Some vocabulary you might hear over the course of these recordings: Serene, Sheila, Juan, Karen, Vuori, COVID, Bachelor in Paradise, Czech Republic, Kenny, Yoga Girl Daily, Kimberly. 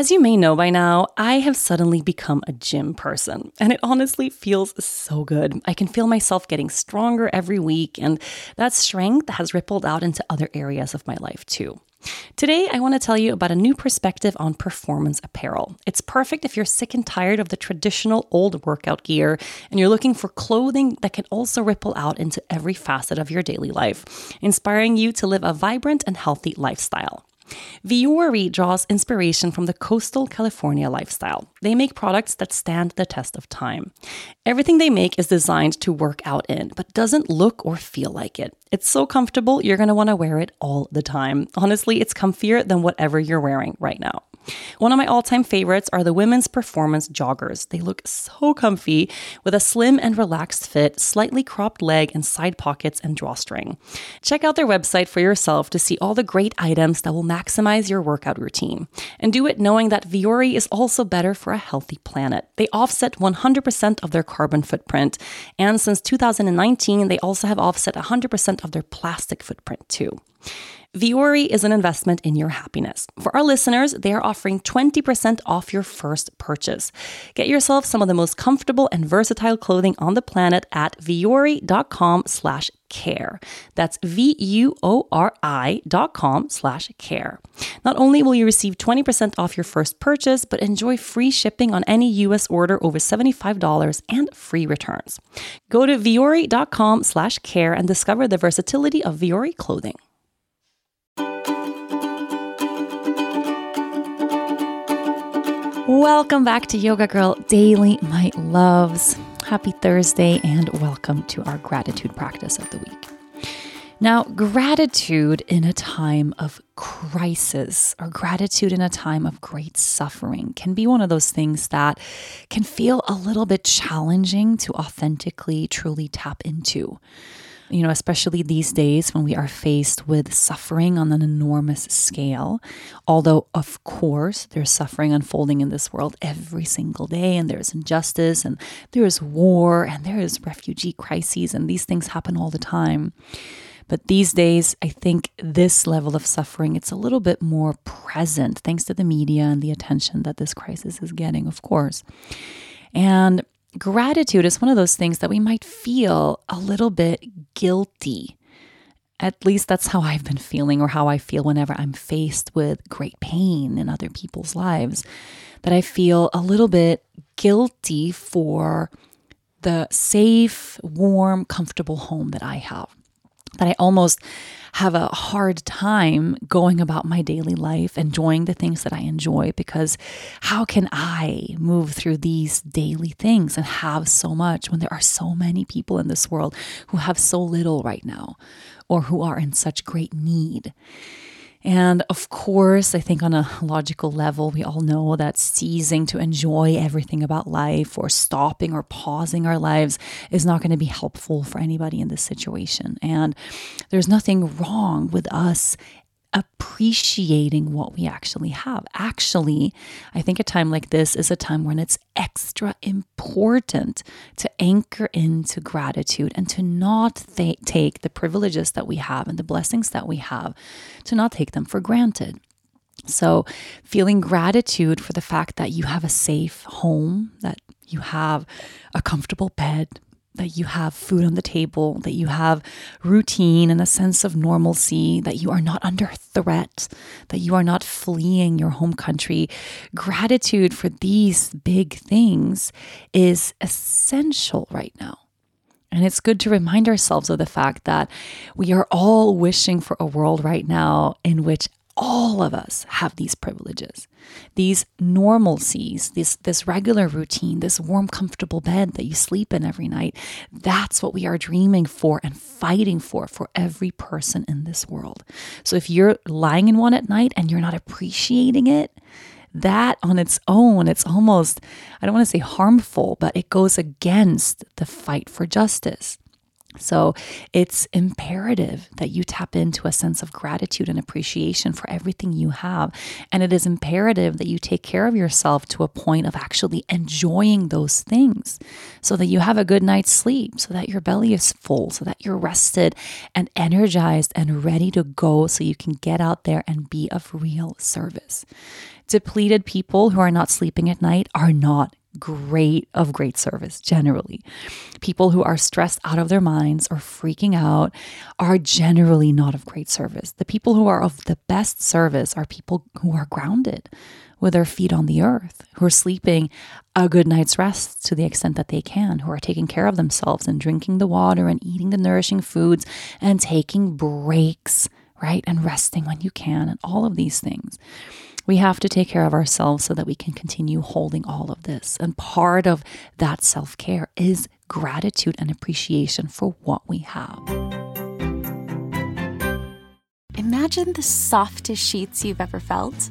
As you may know by now, I have suddenly become a gym person, and it honestly feels so good. I can feel myself getting stronger every week, and that strength has rippled out into other areas of my life too. Today, I want to tell you about a new perspective on performance apparel. It's perfect if you're sick and tired of the traditional old workout gear and you're looking for clothing that can also ripple out into every facet of your daily life, inspiring you to live a vibrant and healthy lifestyle. Vuori draws inspiration from the coastal California lifestyle. They make products that stand the test of time. Everything they make is designed to work out in, but doesn't look or feel like it. It's so comfortable, you're going to want to wear it all the time. Honestly, it's comfier than whatever you're wearing right now. One of my all-time favorites are the women's performance joggers. They look so comfy with a slim and relaxed fit, slightly cropped leg and side pockets and drawstring. Check out their website for yourself to see all the great items that will maximize your workout routine. And do it knowing that Vuori is also better for a healthy planet. They offset 100% of their carbon footprint. And since 2019, they also have offset 100% of their plastic footprint too. Vuori is an investment in your happiness. For our listeners, they are offering 20% off your first purchase. Get yourself some of the most comfortable and versatile clothing on the planet at vuori.com/care. That's vuori.com/care. Not only will you receive 20% off your first purchase, but enjoy free shipping on any US order over $75 and free returns. Go to vuori.com/care and discover the versatility of Vuori clothing. Welcome back to Yoga Girl Daily, my loves. Happy Thursday and welcome to our gratitude practice of the week. Now, gratitude in a time of crisis or gratitude in a time of great suffering can be one of those things that can feel a little bit challenging to authentically, truly tap into. You know, especially these days when we are faced with suffering on an enormous scale. Although, of course, there's suffering unfolding in this world every single day, and there's injustice, and there is war, and there is refugee crises, and these things happen all the time. But these days, I think this level of suffering, it's a little bit more present thanks to the media and the attention that this crisis is getting, of course. And gratitude is one of those things that we might feel a little bit guilty. At least that's how I've been feeling, or how I feel whenever I'm faced with great pain in other people's lives, that I feel a little bit guilty for the safe, warm, comfortable home that I have, that I almost have a hard time going about my daily life, enjoying the things that I enjoy, because how can I move through these daily things and have so much when there are so many people in this world who have so little right now, or who are in such great need? And of course, I think on a logical level, we all know that ceasing to enjoy everything about life, or stopping or pausing our lives, is not going to be helpful for anybody in this situation. And there's nothing wrong with us appreciating what we actually have. Actually, I think a time like this is a time when it's extra important to anchor into gratitude and to not take the privileges that we have and the blessings that we have, to not take them for granted. So feeling gratitude for the fact that you have a safe home, that you have a comfortable bed, that you have food on the table, that you have routine and a sense of normalcy, that you are not under threat, that you are not fleeing your home country. Gratitude for these big things is essential right now. And it's good to remind ourselves of the fact that we are all wishing for a world right now in which all of us have these privileges, these normalcies, this regular routine, this warm, comfortable bed that you sleep in every night. That's what we are dreaming for and fighting for every person in this world. So if you're lying in one at night and you're not appreciating it, that on its own, it's almost, I don't want to say harmful, but it goes against the fight for justice. So it's imperative that you tap into a sense of gratitude and appreciation for everything you have. And it is imperative that you take care of yourself to a point of actually enjoying those things so that you have a good night's sleep, so that your belly is full, so that you're rested and energized and ready to go so you can get out there and be of real service. Depleted people who are not sleeping at night are not great service generally. People who are stressed out of their minds or freaking out are generally not of great service. The people who are of the best service are people who are grounded with their feet on the earth, who are sleeping a good night's rest to the extent that they can, who are taking care of themselves and drinking the water and eating the nourishing foods and taking breaks, right? And resting when you can and all of these things. We have to take care of ourselves so that we can continue holding all of this. And part of that self-care is gratitude and appreciation for what we have. Imagine the softest sheets you've ever felt.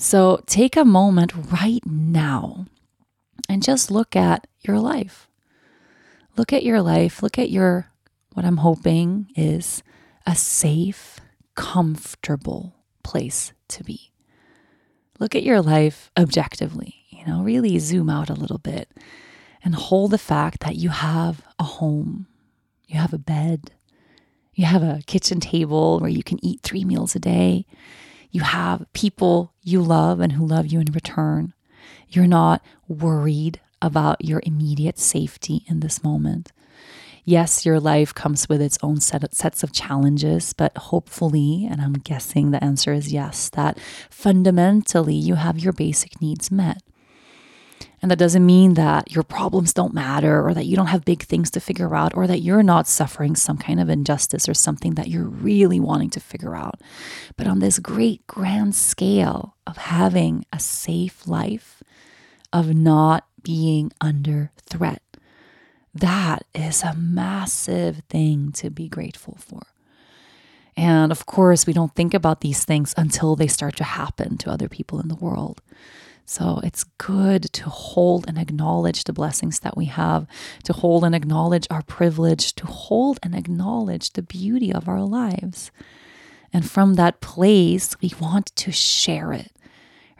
So take a moment right now and just look at your life. Look at your life. Look at your, what I'm hoping is a safe, comfortable place to be. Look at your life objectively, really zoom out a little bit and hold the fact that you have a home, you have a bed, you have a kitchen table where you can eat 3 meals a day. You have people you love and who love you in return. You're not worried about your immediate safety in this moment. Yes, your life comes with its own sets of challenges, but hopefully, and I'm guessing the answer is yes, that fundamentally you have your basic needs met. And that doesn't mean that your problems don't matter or that you don't have big things to figure out or that you're not suffering some kind of injustice or something that you're really wanting to figure out. But on this great grand scale of having a safe life, of not being under threat, that is a massive thing to be grateful for. And of course, we don't think about these things until they start to happen to other people in the world. So it's good to hold and acknowledge the blessings that we have, to hold and acknowledge our privilege, to hold and acknowledge the beauty of our lives. And from that place, we want to share it,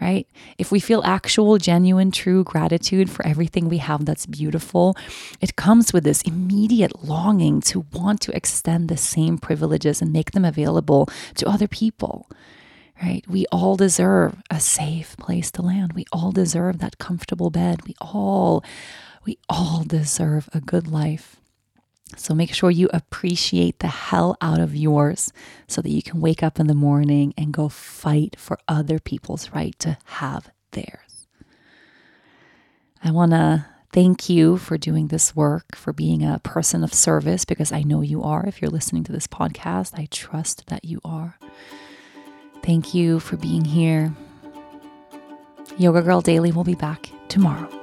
right? If we feel actual, genuine, true gratitude for everything we have that's beautiful, it comes with this immediate longing to want to extend the same privileges and make them available to other people. Right? We all deserve a safe place to land. We all deserve that comfortable bed. We all deserve a good life. So make sure you appreciate the hell out of yours so that you can wake up in the morning and go fight for other people's right to have theirs. I want to thank you for doing this work, for being a person of service, because I know you are. If you're listening to this podcast, I trust that you are. Thank you for being here. Yoga Girl Daily will be back tomorrow.